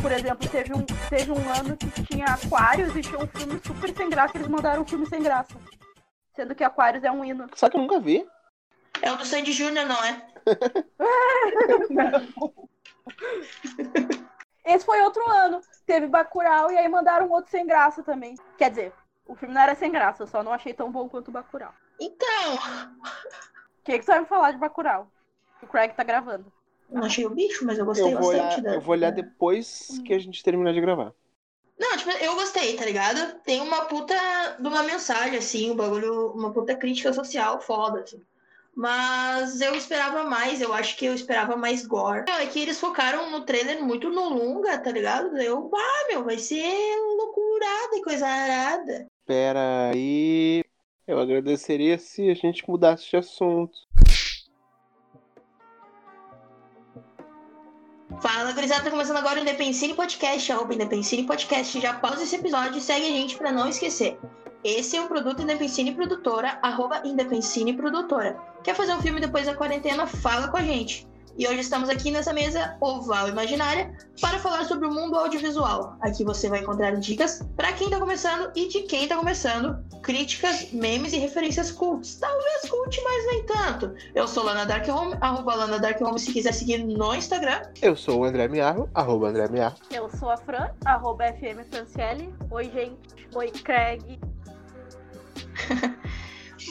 Por exemplo, teve um ano que tinha Aquarius e tinha um filme super sem graça, eles mandaram um filme sem graça. Sendo que Aquarius é um hino. Só que eu nunca vi. É o do Sandy Júnior, não é? Esse foi outro ano. Teve Bacurau e aí mandaram outro sem graça também. Quer dizer, o filme não era sem graça, eu só não achei tão bom quanto Bacurau. Então... O que você vai me falar de Bacurau? O Craig tá gravando. Não achei o bicho, mas eu gostei bastante. Eu vou olhar depois que a gente terminar de gravar. Não, tipo, eu gostei, tá ligado? Tem uma puta de uma mensagem, assim, um bagulho, uma puta crítica social foda, assim. Mas eu esperava mais, eu acho que eu esperava mais gore. É que eles focaram no trailer muito no Lunga, tá ligado? Eu, vai ser loucurada e coisa arada. Pera aí, eu agradeceria se a gente mudasse de assunto. Fala, gurizada, tá começando agora o Indiepensine Podcast, arroba Indiepensine Podcast. Já pausa esse episódio e segue a gente pra não esquecer. Esse é um produto Indiepensine Produtora, arroba Indiepensine Produtora. Quer fazer um filme depois da quarentena? Fala com a gente. E hoje estamos aqui nessa mesa oval imaginária para falar sobre o mundo audiovisual. Aqui você vai encontrar dicas para quem tá começando e de quem tá começando, críticas, memes e referências cults. Talvez cult, mas nem tanto. Eu sou Lana Darkhome, arroba Lana Darkhome se quiser seguir no Instagram. Eu sou o André Miaro, arroba André Miaro. Eu sou a Fran, arroba FM Franciele. Oi, gente. Oi, Craig.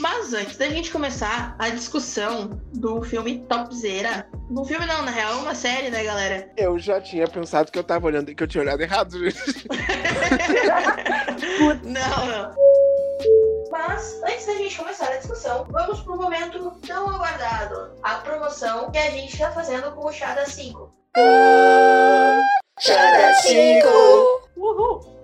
Mas antes da gente começar a discussão do filme Topzera, no filme não, na real é uma série, né, galera? Eu já tinha pensado que eu tava olhando, que eu tinha olhado errado. Não. Mas antes da gente começar a discussão, vamos pro momento tão aguardado, a promoção que a gente tá fazendo com o Chada 5. Chada 5! Uhul!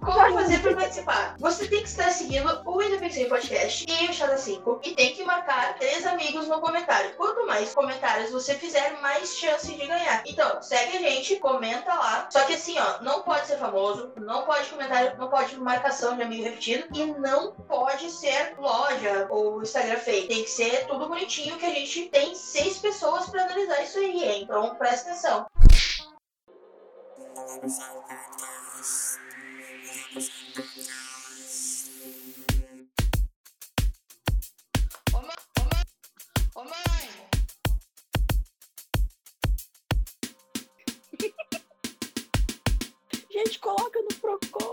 Como fazer para participar? Você tem que estar seguindo o Indiepensine Podcast e o Chada 5 e tem que marcar 3 amigos no comentário. Quanto mais comentários você fizer, mais chance de ganhar. Então, segue a gente, comenta lá. Só que assim, ó, não pode ser famoso, não pode comentário, não pode marcação de amigo repetido e não pode ser loja ou Instagram fake. Tem que ser tudo bonitinho que a gente tem 6 pessoas para analisar isso aí, hein? Então, presta atenção. Ô mãe! Gente, coloca no Procon!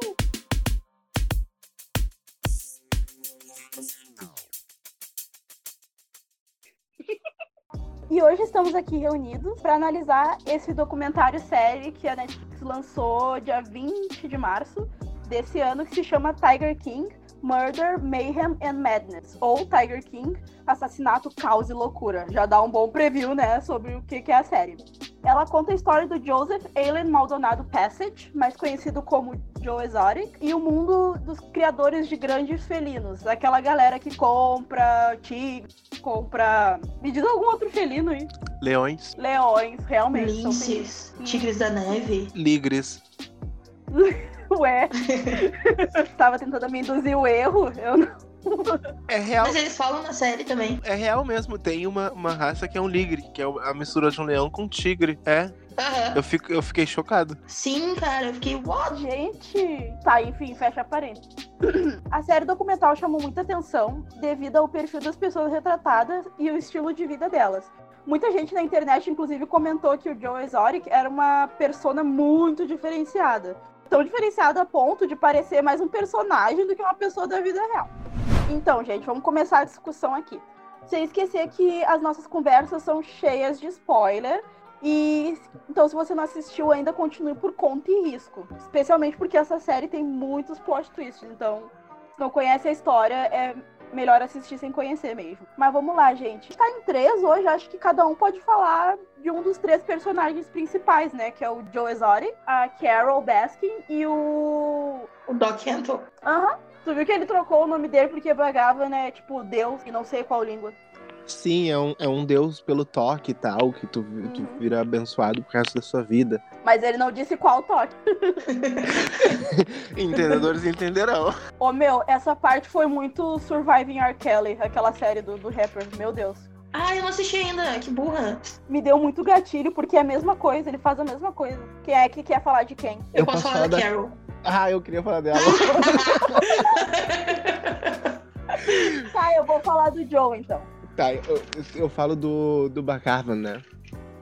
E hoje estamos aqui reunidos para analisar esse documentário-série que a Netflix lançou dia 20 de março desse ano, que se chama Tiger King Murder, Mayhem and Madness, ou Tiger King, Assassinato, Caos e Loucura. Já dá um bom preview, né, sobre o que é a série. Ela conta a história do Joseph Allen Maldonado Passage, mais conhecido como Joe Exotic, e o mundo dos criadores de grandes felinos, aquela galera que compra tigre, compra... Me diz algum outro felino aí. Leões, realmente. Linces, tigres da neve. Ligres. Ué, tava tentando me induzir o erro, eu não... É real. Mas eles falam na série também. É real mesmo, tem uma raça que é um ligre, que é a mistura de um leão com um tigre, é. Uhum. Eu fiquei chocado. Sim, cara, eu fiquei, what? Gente, tá, enfim, fecha a parênteses. A série documental chamou muita atenção devido ao perfil das pessoas retratadas e o estilo de vida delas. Muita gente na internet, inclusive, comentou que o Joe Exotic era uma persona muito diferenciada. Tão diferenciada a ponto de parecer mais um personagem do que uma pessoa da vida real. Então, gente, vamos começar a discussão aqui. Sem esquecer que as nossas conversas são cheias de spoiler. E então, se você não assistiu ainda, continue por conta e risco. Especialmente porque essa série tem muitos plot twists. Então, se não conhece a história, é melhor assistir sem conhecer mesmo. Mas vamos lá, gente. Tá em 3 hoje, acho que cada um pode falar de um dos 3 personagens principais, né? Que é o Joe Exotic, a Carol Baskin e o Doc Antle. Aham. Tu viu que ele trocou o nome dele porque bagava, né? Tipo, Deus e não sei qual língua. Sim, é um deus pelo toque e tal, que tu vira abençoado pro resto da sua vida. Mas ele não disse qual toque. Entendedores entenderão. Ô, meu, essa parte foi muito Surviving R. Kelly, aquela série do rapper, meu Deus. Ah, eu não assisti ainda, que burra. Me deu muito gatilho, porque é a mesma coisa, ele faz a mesma coisa. Quem é que quer falar de quem? Eu posso falar da Carol. Ah, eu queria falar dela. Tá, eu vou falar do Joe, então. Tá, eu falo do Bacurau, né?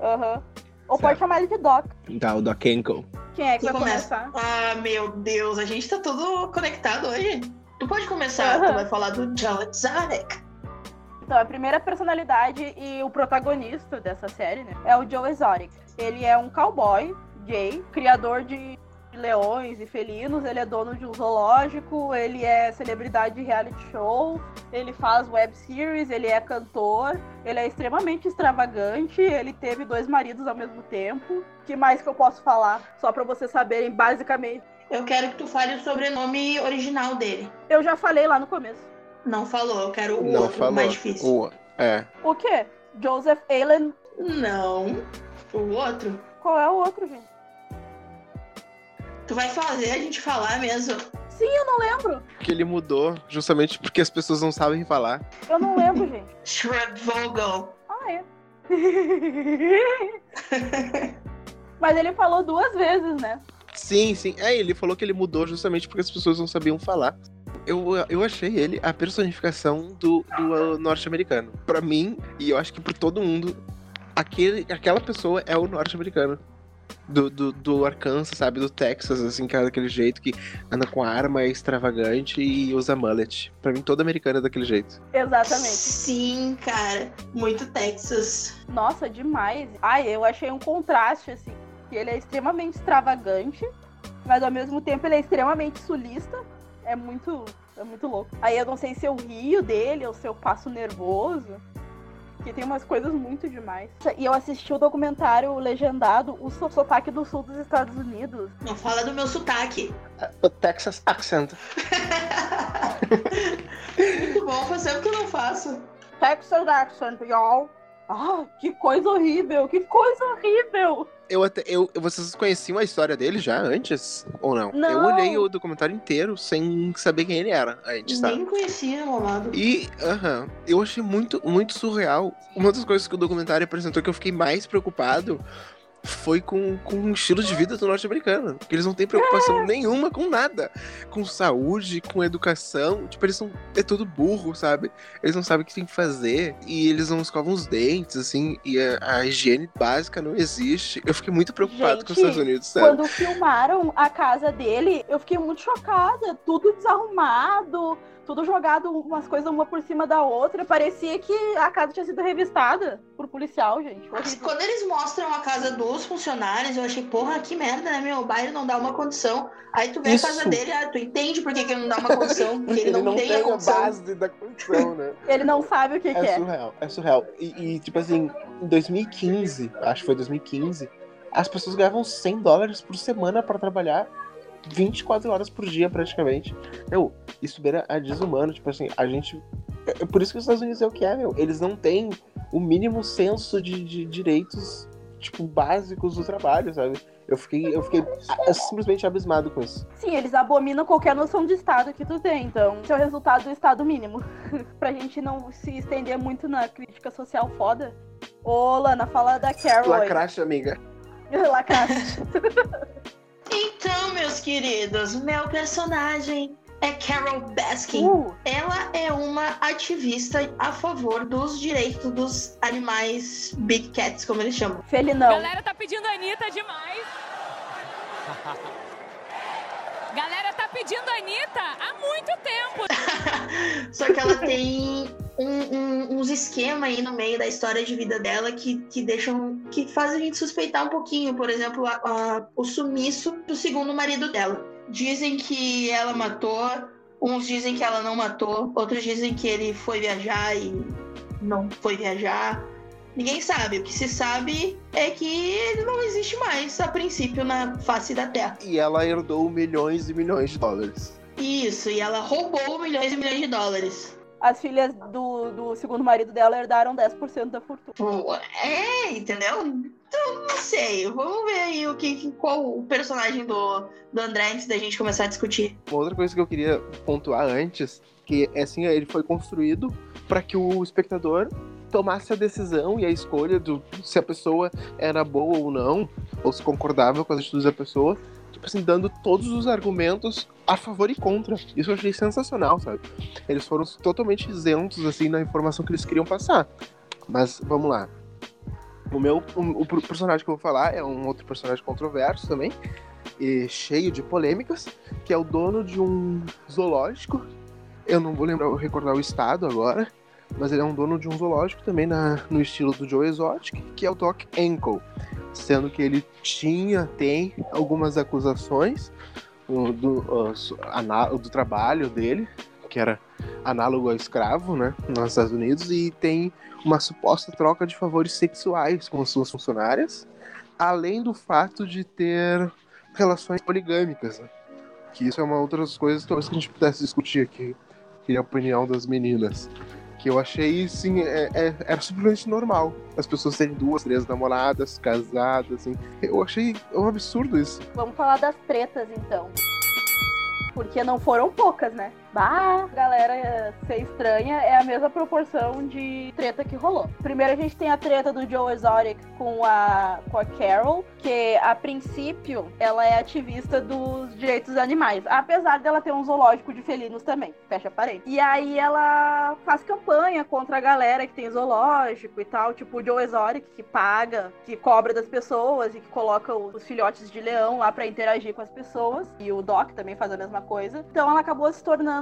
Aham. Uhum. Ou certo. Pode chamar ele de Doc. Tá, o Doc Antle. Quem é que vai começar? Ah, meu Deus, a gente tá tudo conectado hoje. Tu pode começar, uhum. Tu vai falar do Joe Exotic. Então, a primeira personalidade e o protagonista dessa série, né, é o Joe Exotic. Ele é um cowboy gay, criador de leões e felinos, ele é dono de um zoológico, ele é celebridade de reality show, ele faz web series, ele é cantor, ele é extremamente extravagante, ele teve 2 maridos ao mesmo tempo. O que mais que eu posso falar? Só pra vocês saberem, basicamente. Eu quero que tu fale o sobrenome original dele. Eu já falei lá no começo. Não falou, eu quero o outro mais difícil. O quê? Joseph Allen? Não. O outro? Qual é o outro, gente? Tu vai fazer a gente falar mesmo? Sim, eu não lembro. Porque ele mudou, justamente porque as pessoas não sabem falar. Eu não lembro, gente. Shred Vogel. Ah, é. Mas ele falou 2 vezes, né? Sim, sim. É, ele falou que ele mudou justamente porque as pessoas não sabiam falar. Eu achei ele a personificação do norte-americano. Pra mim, e eu acho que pra todo mundo, aquela pessoa é o norte-americano. Do Arkansas, sabe? Do Texas, assim, cara, daquele jeito que anda com arma, é extravagante e usa mullet. Pra mim, todo americano é daquele jeito. Exatamente. Sim, cara. Muito Texas. Nossa, demais. Ai, eu achei um contraste, assim. Ele é extremamente extravagante, mas ao mesmo tempo ele é extremamente sulista. É muito louco. Aí eu não sei se eu rio dele ou se eu passo nervoso, porque tem umas coisas muito demais. E eu assisti o documentário legendado, o sotaque do sul dos Estados Unidos. Não fala do meu sotaque. O Texas accent. Muito bom, faz tempo que eu não faço. Texas accent, y'all. Ah, que coisa horrível, que coisa horrível. Vocês conheciam a história dele já antes? Ou não? Não. Eu olhei o documentário inteiro sem saber quem ele era antes, tá? Nem conhecia, meu lado. E, eu achei muito, muito surreal. Uma das coisas que o documentário apresentou que eu fiquei mais preocupado foi com o estilo de vida do norte-americano. Porque eles não têm preocupação nenhuma com nada. Com saúde, com educação. Tipo, eles são... É tudo burro, sabe? Eles não sabem o que tem que fazer. E eles não escovam os dentes, assim. E a higiene básica não existe. Eu fiquei muito preocupado, gente, com os Estados Unidos, sabe? Quando filmaram a casa dele, eu fiquei muito chocada. Tudo desarrumado. Tudo jogado umas coisas uma por cima da outra. Parecia que a casa tinha sido revistada por policial, gente. Quando eles mostram a casa dos funcionários, eu achei, porra, que merda, né, meu? O bairro não dá uma condição. Aí tu vê a casa dele, tu entende por que ele não dá uma condição. Porque ele não tem a condição. Base da condição, né? Ele não sabe o que é. É surreal, é surreal. E, tipo assim, em 2015, acho que foi 2015, as pessoas ganhavam $100 por semana pra trabalhar 24 horas por dia, praticamente. Meu, isso beira a desumano. Tipo assim, a gente... É por isso que os Estados Unidos é o que é, meu. Eles não têm o mínimo senso de direitos, tipo, básicos do trabalho, sabe? Eu fiquei simplesmente abismado com isso. Sim, eles abominam qualquer noção de Estado que tu tem. Então, esse é o resultado do Estado mínimo. Pra gente não se estender muito na crítica social foda. Ô, Lana, fala da Carol. Lacraste, amiga. Lacraste. Então, meus queridos, meu personagem é Carol Baskin. Ela é uma ativista a favor dos direitos dos animais Big Cats, como eles chamam. Felinão. Galera tá pedindo Anitta demais. Galera tá pedindo Anitta há muito tempo. Só que ela tem uns esquemas aí no meio da história de vida dela que deixam, que fazem a gente suspeitar um pouquinho. Por exemplo, o sumiço do segundo marido dela. Dizem que ela matou, uns dizem que ela não matou, outros dizem que ele foi viajar e não foi viajar. Ninguém sabe. O que se sabe é que ele não existe mais, a princípio, na face da Terra. E ela herdou milhões e milhões de dólares. Isso, e ela roubou milhões e milhões de dólares. As filhas do segundo marido dela herdaram 10% da fortuna. É, entendeu? Então, não sei. Vamos ver aí qual o personagem do André antes da gente começar a discutir. Uma outra coisa que eu queria pontuar antes, que assim, ele foi construído para que o espectador tomasse a decisão e a escolha do se a pessoa era boa ou não, ou se concordava com as atitudes da pessoa, tipo assim, dando todos os argumentos a favor e contra. Isso eu achei sensacional, sabe? Eles foram totalmente isentos, assim, na informação que eles queriam passar. Mas, vamos lá. O personagem que eu vou falar é um outro personagem controverso também, e cheio de polêmicas, que é o dono de um zoológico. Eu não vou recordar o estado agora, mas ele é um dono de um zoológico também no estilo do Joe Exotic, que é o Doc Antle, sendo que ele tem algumas acusações do trabalho dele, que era análogo ao escravo, né, nos Estados Unidos, e tem uma suposta troca de favores sexuais com suas funcionárias, além do fato de ter relações poligâmicas, né? Que isso é uma outra das coisas talvez que a gente pudesse discutir aqui, que é a opinião das meninas, que eu achei, sim, era simplesmente normal as pessoas terem 2, 3 namoradas, casadas, assim. Eu achei um absurdo isso. Vamos falar das tretas, então, porque não foram poucas, né? Bah, galera, ser estranha é a mesma proporção de treta que rolou. Primeiro a gente tem a treta do Joe Exotic com a Carol, que a princípio ela é ativista dos direitos dos animais, apesar dela ter um zoológico de felinos também, fecha parênteses. E aí ela faz campanha contra a galera que tem zoológico e tal, tipo o Joe Exotic, que paga, que cobra das pessoas e que coloca os filhotes de leão lá pra interagir com as pessoas, e o Doc também faz a mesma coisa. Então ela acabou se tornando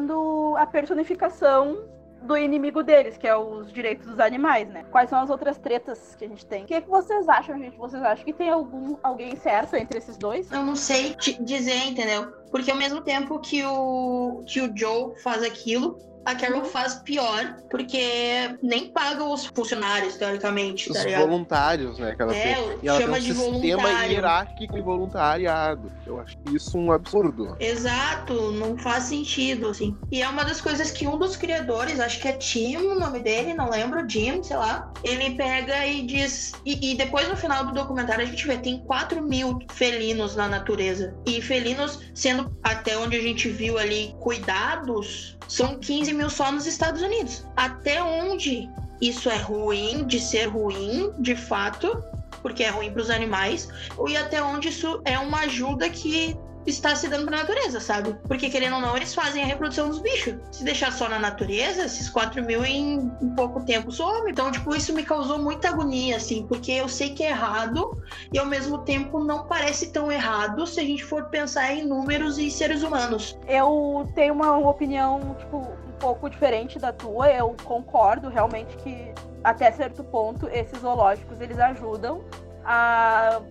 a personificação do inimigo deles, que é os direitos dos animais, né? Quais são as outras tretas que a gente tem? O que vocês acham, gente? Vocês acham que tem alguém certo entre esses dois? Eu não sei te dizer, entendeu? Porque ao mesmo tempo que o Joe faz aquilo, a Carol faz pior, porque nem paga os funcionários, teoricamente. Os voluntários, né? Que ela tem. E ela chama tem um de sistema voluntário. Hierárquico e voluntariado. Eu acho isso um absurdo. Exato, não faz sentido, assim. E é uma das coisas que um dos criadores, acho que é Tim, o nome dele, não lembro, Jim, sei lá, ele pega e diz... E depois, no final do documentário, a gente vê, tem 4.000 felinos na natureza. E felinos, sendo até onde a gente viu ali, cuidados, são 15.000 só nos Estados Unidos. Até onde isso é ruim, de ser ruim, de fato, porque é ruim para os animais, e até onde isso é uma ajuda que está se dando para a natureza, sabe? Porque, querendo ou não, eles fazem a reprodução dos bichos. Se deixar só na natureza, esses 4.000 em pouco tempo somem. Então, tipo, isso me causou muita agonia, assim, porque eu sei que é errado e, ao mesmo tempo, não parece tão errado se a gente for pensar em números e seres humanos. Eu tenho uma opinião, tipo, um pouco diferente da tua. Eu concordo, realmente, que, até certo ponto, esses zoológicos, eles ajudam a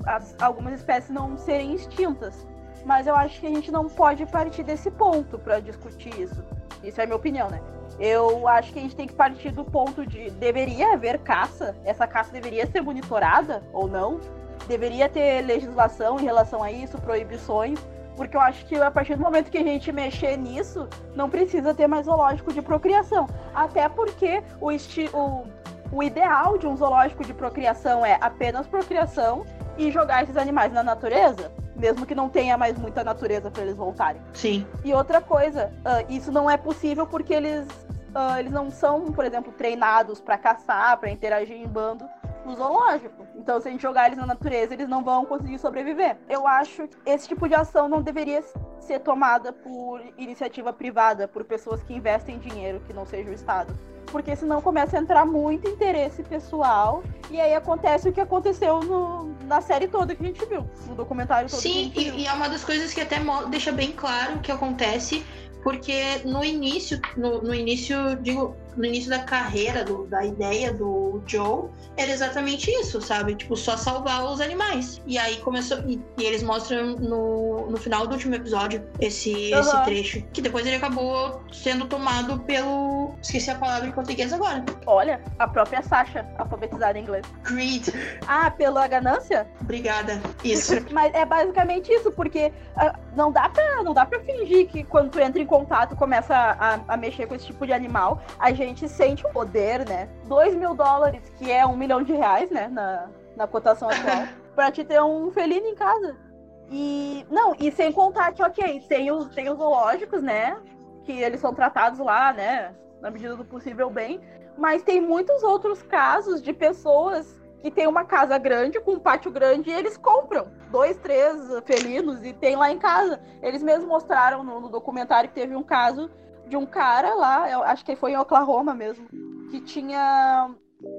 algumas espécies não serem extintas. Mas eu acho que a gente não pode partir desse ponto para discutir isso. Isso é a minha opinião, né? Eu acho que a gente tem que partir do ponto de... Deveria haver caça? Essa caça deveria ser monitorada ou não? Deveria ter legislação em relação a isso, proibições? Porque eu acho que a partir do momento que a gente mexer nisso, não precisa ter mais zoológico de procriação. Até porque o ideal de um zoológico de procriação é apenas procriação e jogar esses animais na natureza. Mesmo que não tenha mais muita natureza para eles voltarem. Sim. E outra coisa, isso não é possível porque eles não são, por exemplo, treinados para caçar, para interagir em bando no zoológico. Então, se a gente jogar eles na natureza, eles não vão conseguir sobreviver. Eu acho que esse tipo de ação não deveria ser tomada por iniciativa privada, por pessoas que investem dinheiro, que não seja o Estado. Porque senão começa a entrar muito interesse pessoal e aí acontece o que aconteceu na série toda que a gente viu, no documentário todo. Sim, que a gente viu. E é uma das coisas que até deixa bem claro o que acontece, porque no início da carreira, da ideia do Joe, era exatamente isso, sabe? Tipo, só salvar os animais. E aí começou... E eles mostram no final do último episódio esse trecho. Que depois ele acabou sendo tomado pelo... Esqueci a palavra em português agora. Olha, a própria Sasha, alfabetizada em inglês. Greed. Ah, pela ganância? Obrigada. Isso. Mas é basicamente isso, porque não dá pra fingir que quando tu entra em contato, começa a mexer com esse tipo de animal, a gente sente o poder, né? $2.000, que é R$1 milhão, né? Na cotação atual, pra te ter um felino em casa. E sem contar que, ok, tem os zoológicos, né? Que eles são tratados lá, né? Na medida do possível bem. Mas tem muitos outros casos de pessoas que tem uma casa grande, com um pátio grande, e eles compram 2, 3 felinos e tem lá em casa. Eles mesmos mostraram no documentário que teve um caso de um cara lá, eu acho que foi em Oklahoma mesmo, que tinha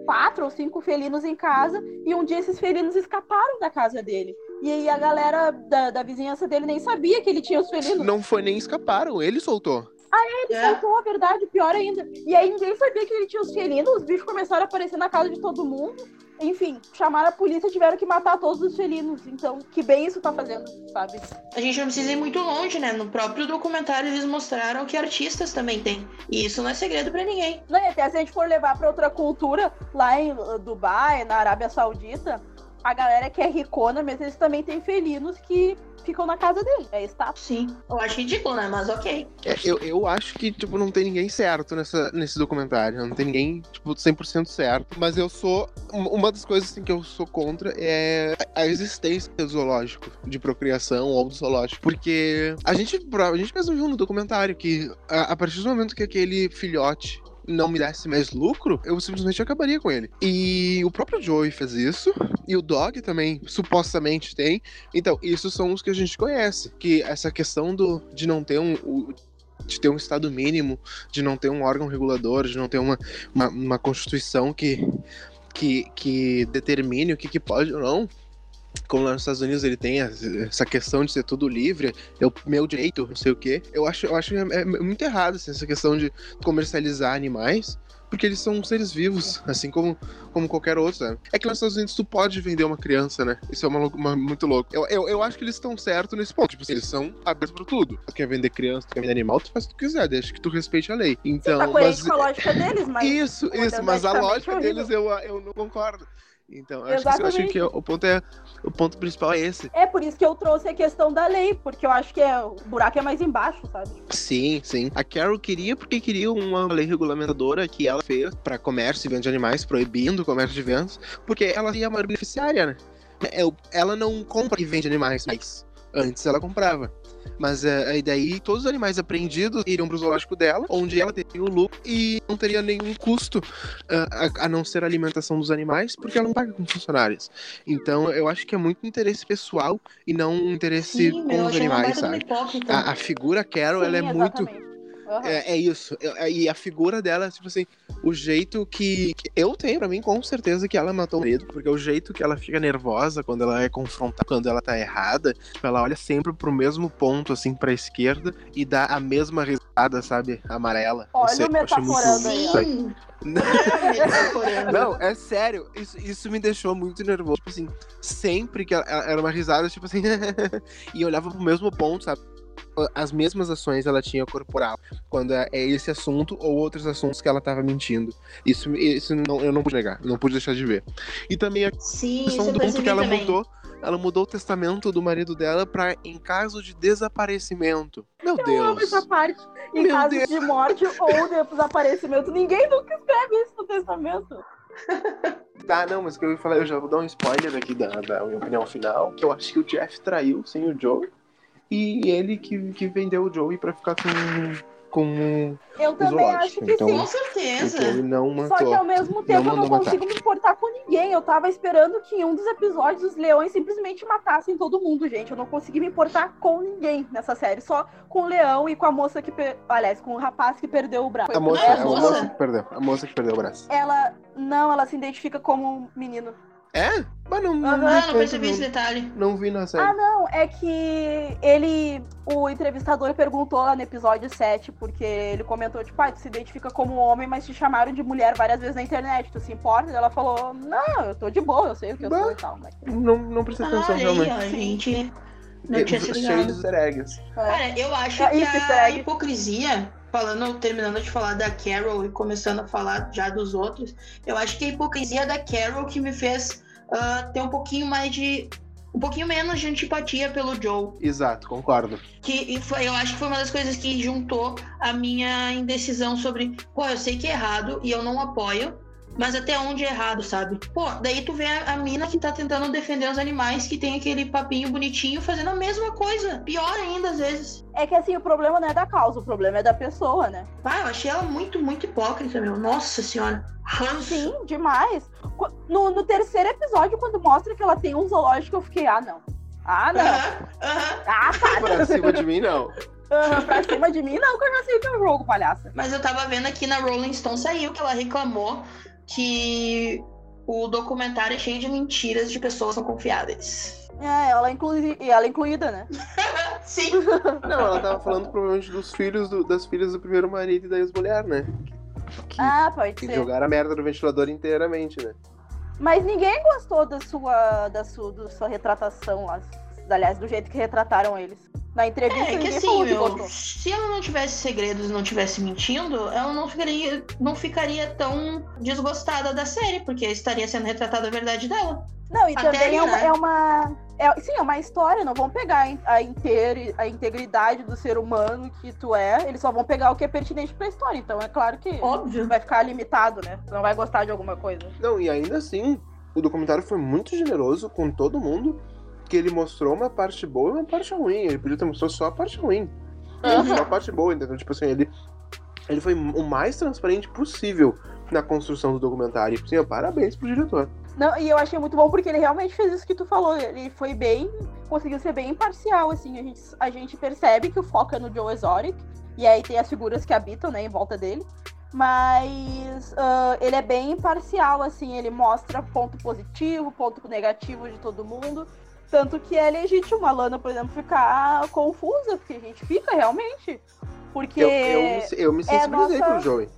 4 ou 5 felinos em casa, e um dia esses felinos escaparam da casa dele. E aí a galera da vizinhança dele nem sabia que ele tinha os felinos. Não foi nem escaparam, ele soltou. Ah, ele soltou, a verdade, pior ainda. E aí ninguém sabia que ele tinha os felinos, os bichos começaram a aparecer na casa de todo mundo. Enfim, chamaram a polícia e tiveram que matar todos os felinos. Então, que bem isso tá fazendo, sabe? A gente não precisa ir muito longe, né? No próprio documentário eles mostraram que artistas também têm. E isso não é segredo pra ninguém. Não, e até se a gente for levar pra outra cultura, lá em Dubai, na Arábia Saudita, a galera que é ricona, mas eles também têm felinos que ficam na casa dele. É estátua. Sim. Eu acho ridículo, né? Mas ok. É, eu acho que, tipo, não tem ninguém certo nesse documentário. Não tem ninguém, tipo, 100% certo. Mas eu sou... Uma das coisas, assim, que eu sou contra é a existência do zoológico, de procriação ou do zoológico. Porque a gente mesmo viu no documentário que, a partir do momento que aquele filhote não me desse mais lucro, eu simplesmente acabaria com ele. E o próprio Joey fez isso, e o Dog também, supostamente, tem. Então, esses são os que a gente conhece, que essa questão de não ter de ter um estado mínimo, de não ter um órgão regulador, de não ter uma constituição que determine o que pode ou não. Como lá nos Estados Unidos ele tem essa questão de ser tudo livre, meu direito, não sei o quê. Eu acho que é muito errado, assim, essa questão de comercializar animais, porque eles são seres vivos, assim como qualquer outro, sabe? É que lá nos Estados Unidos tu pode vender uma criança, né? Isso é muito louco. Eu acho que eles estão certos nesse ponto. Tipo, eles são abertos pra tudo. Tu quer vender criança, tu quer vender animal, tu faz o que tu quiser, desde que tu respeite a lei. Então, com a lógica deles, mas... Isso, mas a lógica deles eu não concordo. Então, eu acho que o ponto principal é esse. É por isso que eu trouxe a questão da lei, porque eu acho que o buraco é mais embaixo, sabe? Sim, sim. A Carol queria uma lei regulamentadora que ela fez para comércio e venda de animais, proibindo o comércio de vendas, porque ela é a maior beneficiária, né? Ela não compra e vende animais, mas antes ela comprava. Mas aí daí todos os animais apreendidos iriam pro zoológico dela, onde ela teria o lucro e não teria nenhum custo a não ser a alimentação dos animais, porque ela não paga com funcionários. Então eu acho que é muito interesse pessoal e não interesse com os animais, sabe? A figura Carol, sim, ela é exatamente. Muito... Uhum. É isso. E a figura dela, tipo assim, o jeito que eu tenho pra mim, com certeza, que ela matou o marido, porque o jeito que ela fica nervosa quando ela é confrontada, quando ela tá errada, ela olha sempre pro mesmo ponto, assim, pra esquerda, e dá a mesma risada, sabe, amarela. Olha, eu metaforando aí. Não, é sério, isso me deixou muito nervoso. Tipo assim, sempre que ela era uma risada, tipo assim, e olhava pro mesmo ponto, sabe? As mesmas ações ela tinha corporal quando é esse assunto ou outros assuntos que ela tava mentindo. Isso não, eu não pude negar, não pude deixar de ver. E também a questão do que ela mudou. Ela mudou o testamento do marido dela pra em caso de desaparecimento. Meu Deus. Eu amo essa parte. Em caso de morte ou desaparecimento. Ninguém nunca escreve isso no testamento. Tá, não, mas o que eu ia falar, eu já vou dar um spoiler aqui da minha opinião final. Eu acho que o Jeff traiu sem o Joe. E ele que vendeu o Joey pra ficar com eu também zoológico. Acho que então, sim. Com certeza. Ele não matou. Só que ao mesmo tempo eu não consigo me importar com ninguém. Eu tava esperando que em um dos episódios os leões simplesmente matassem todo mundo, gente. Eu não consegui me importar com ninguém nessa série. Só com o leão e com a moça que... Aliás, com o rapaz que perdeu o braço. A moça que perdeu o braço. Ela... Não, ela se identifica como menino. É? Mas não percebi esse detalhe. Não vi na série. Ah, não, é que o entrevistador perguntou lá no episódio 7, porque ele comentou, tipo, tu se identifica como homem, mas te chamaram de mulher várias vezes na internet, tu se importa? Ela falou, não, eu tô de boa, eu sei o que eu sou e tal. Mas... Não precisa atenção realmente. Aí, gente, não tinha se ligado. Cheio de easter eggs. Cara, eu acho que a hipocrisia... terminando de falar da Carol e começando a falar já dos outros, eu acho que a hipocrisia da Carol que me fez ter um pouquinho menos de antipatia pelo Joe. Exato, concordo. Eu acho que foi uma das coisas que juntou a minha indecisão sobre, eu sei que é errado e eu não apoio, mas até onde é errado, sabe? Pô, daí tu vê a mina que tá tentando defender os animais, que tem aquele papinho bonitinho, fazendo a mesma coisa. Pior ainda, às vezes. É que assim, o problema não é da causa, o problema é da pessoa, né? Ah, eu achei ela muito, muito hipócrita, meu. Nossa senhora. Sim, demais. No terceiro episódio, quando mostra que ela tem um zoológico, eu fiquei, ah, não. Ah, não. Ah, tá. Pra cima de mim, não. Pra cima de mim, não, que eu já sei o que é o jogo, palhaça. Mas eu tava vendo aqui na Rolling Stone, saiu que ela reclamou que o documentário é cheio de mentiras de pessoas não confiáveis. É, ela incluída, né? Sim. Não, ela tava falando provavelmente dos filhos das filhas do primeiro marido e da ex-mulher, né? Pode ser. Jogaram a merda no ventilador inteiramente, né? Mas ninguém gostou da sua retratação lá. Aliás, do jeito que retrataram eles. Na entrevista, que assim, meu, se ela não tivesse segredos, não tivesse mentindo, ela não ficaria tão desgostada da série, porque estaria sendo retratada a verdade dela. Não, e até também aí, né? É uma história, não vão pegar a integridade do ser humano que tu é, eles só vão pegar o que é pertinente pra história, então é claro que óbvio vai ficar limitado, né? Não vai gostar de alguma coisa. Não, e ainda assim, o documentário foi muito generoso com todo mundo, que ele mostrou uma parte boa e uma parte ruim. Ele podia ter mostrado só a parte ruim. Uhum. Só a parte boa, entendeu? Tipo assim, ele foi o mais transparente possível na construção do documentário. Tipo assim, parabéns pro diretor. Não, e eu achei muito bom porque ele realmente fez isso que tu falou. Ele foi bem... Conseguiu ser bem imparcial, assim. A gente percebe que o foco é no Joe Exotic. E aí tem as figuras que habitam, né, em volta dele. Mas ele é bem imparcial, assim. Ele mostra ponto positivo, ponto negativo de todo mundo. Tanto que é legítimo a Lana, por exemplo, ficar confusa, porque a gente fica realmente. Porque eu me sensibilizei com o Joey.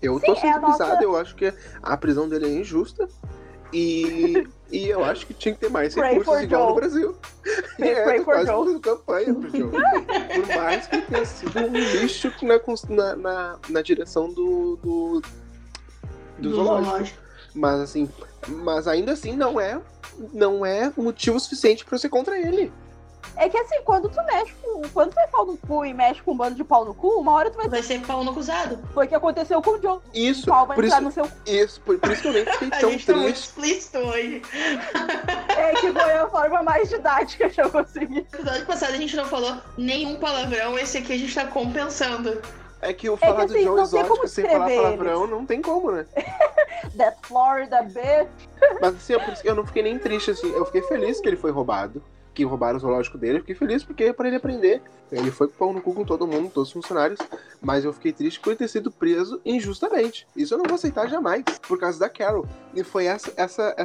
Eu tô sensibilizado, eu acho que a prisão dele é injusta. E eu acho que tinha que ter mais recursos igual no Brasil. Pray for Joe. Fazendo campanha pro Joe. Por mais que tenha sido um lixo na direção do zoológico. Mas ainda assim não é motivo suficiente pra eu ser contra ele. É que assim, quando tu é pau no cu e mexe com um bando de pau no cu, uma hora tu vai ser pau no cuzado. Foi o que aconteceu com o John. Isso, o pau vai entrar no seu cu. Isso, por isso que eu nem fiquei tão triste. A gente tá muito explícito hoje. É que foi a forma mais didática que eu consegui. No episódio passado a gente não falou nenhum palavrão, esse aqui a gente tá compensando. É que o falar do Joe Exótico sem falar palavrão não tem como, né? That Florida bitch. Mas assim, eu não fiquei nem triste, assim. Eu fiquei feliz que ele foi roubado. Que roubaram o zoológico dele. Eu fiquei feliz porque é pra ele aprender. Ele foi pau no cu com todo mundo, todos os funcionários. Mas eu fiquei triste por ele ter sido preso injustamente. Isso eu não vou aceitar jamais. Por causa da Carol. E foi essa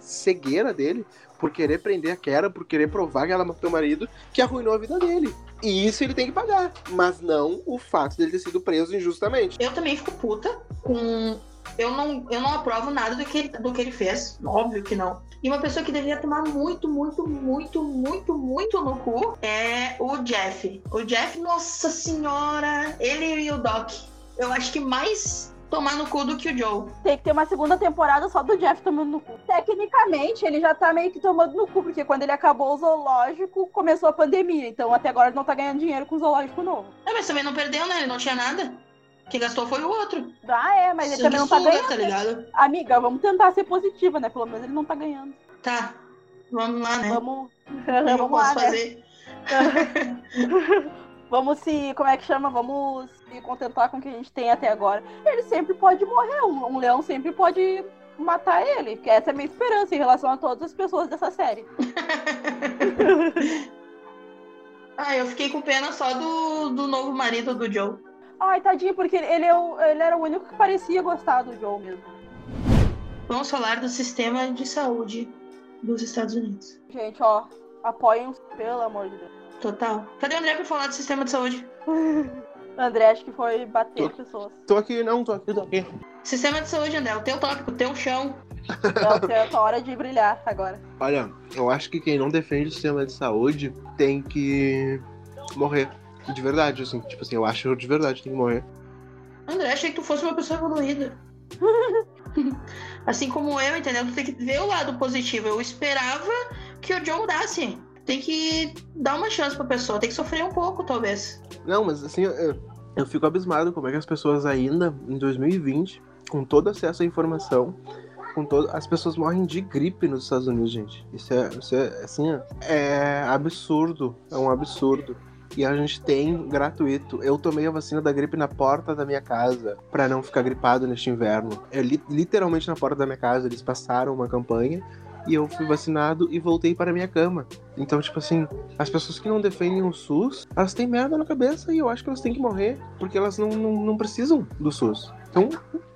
cegueira dele por querer prender a Carol, por querer provar que ela matou o marido, que arruinou a vida dele. E isso ele tem que pagar. Mas não o fato dele ter sido preso injustamente. Eu também fico puta com... Eu não aprovo nada do que ele fez. Óbvio que não. E uma pessoa que deveria tomar muito, muito, muito, muito, muito no cu é o Jeff. O Jeff, nossa senhora, ele e o Doc. Eu acho que mais tomar no cu do que o Joe. Tem que ter uma segunda temporada só do Jeff tomando no cu. Tecnicamente, ele já tá meio que tomando no cu, porque quando ele acabou o zoológico, começou a pandemia. Então, até agora, ele não tá ganhando dinheiro com o zoológico novo. É, mas também não perdeu, né? Ele não tinha nada. Quem gastou foi o outro. Ah, é, mas ele também não tá ganhando. Tá ligado? Amiga, vamos tentar ser positiva, né? Pelo menos ele não tá ganhando. Tá, vamos lá, né? Vamos lá, fazer. Né? Vamos se... Como é que chama? Vamos se contentar com o que a gente tem até agora. Ele sempre pode morrer. Um leão sempre pode matar ele. Que essa é a minha esperança em relação a todas as pessoas dessa série. Ah, eu fiquei com pena só do novo marido do Joe. Ai, tadinho, porque ele era o único que parecia gostar do Joe mesmo. Vamos falar do sistema de saúde dos Estados Unidos. Gente, ó, apoiem-os, pelo amor de Deus. Total. Cadê o André pra falar do sistema de saúde? André, acho que foi bater pessoas. Tô aqui. Sistema de saúde, André, o teu tópico, o teu chão. É a hora de brilhar agora. Olha, eu acho que quem não defende o sistema de saúde tem que morrer. De verdade, assim, tipo assim, eu acho que de verdade tem que morrer. André, achei que tu fosse uma pessoa evoluída. Assim como eu, entendeu? Tu tem que ver o lado positivo. Eu esperava que o Joe mudasse. Tem que dar uma chance pra pessoa, tem que sofrer um pouco, talvez. Não, mas assim, eu fico abismado como é que as pessoas ainda, em 2020, com toda essa informação, com todo... as pessoas morrem de gripe nos Estados Unidos, gente. Isso é assim, é absurdo, é um absurdo. E a gente tem gratuito. Eu tomei a vacina da gripe na porta da minha casa pra não ficar gripado neste inverno. Eu, literalmente na porta da minha casa, eles passaram uma campanha e eu fui vacinado e voltei para a minha cama. Então, tipo assim, as pessoas que não defendem o SUS, elas têm merda na cabeça e eu acho que elas têm que morrer, porque elas não precisam do SUS. Então,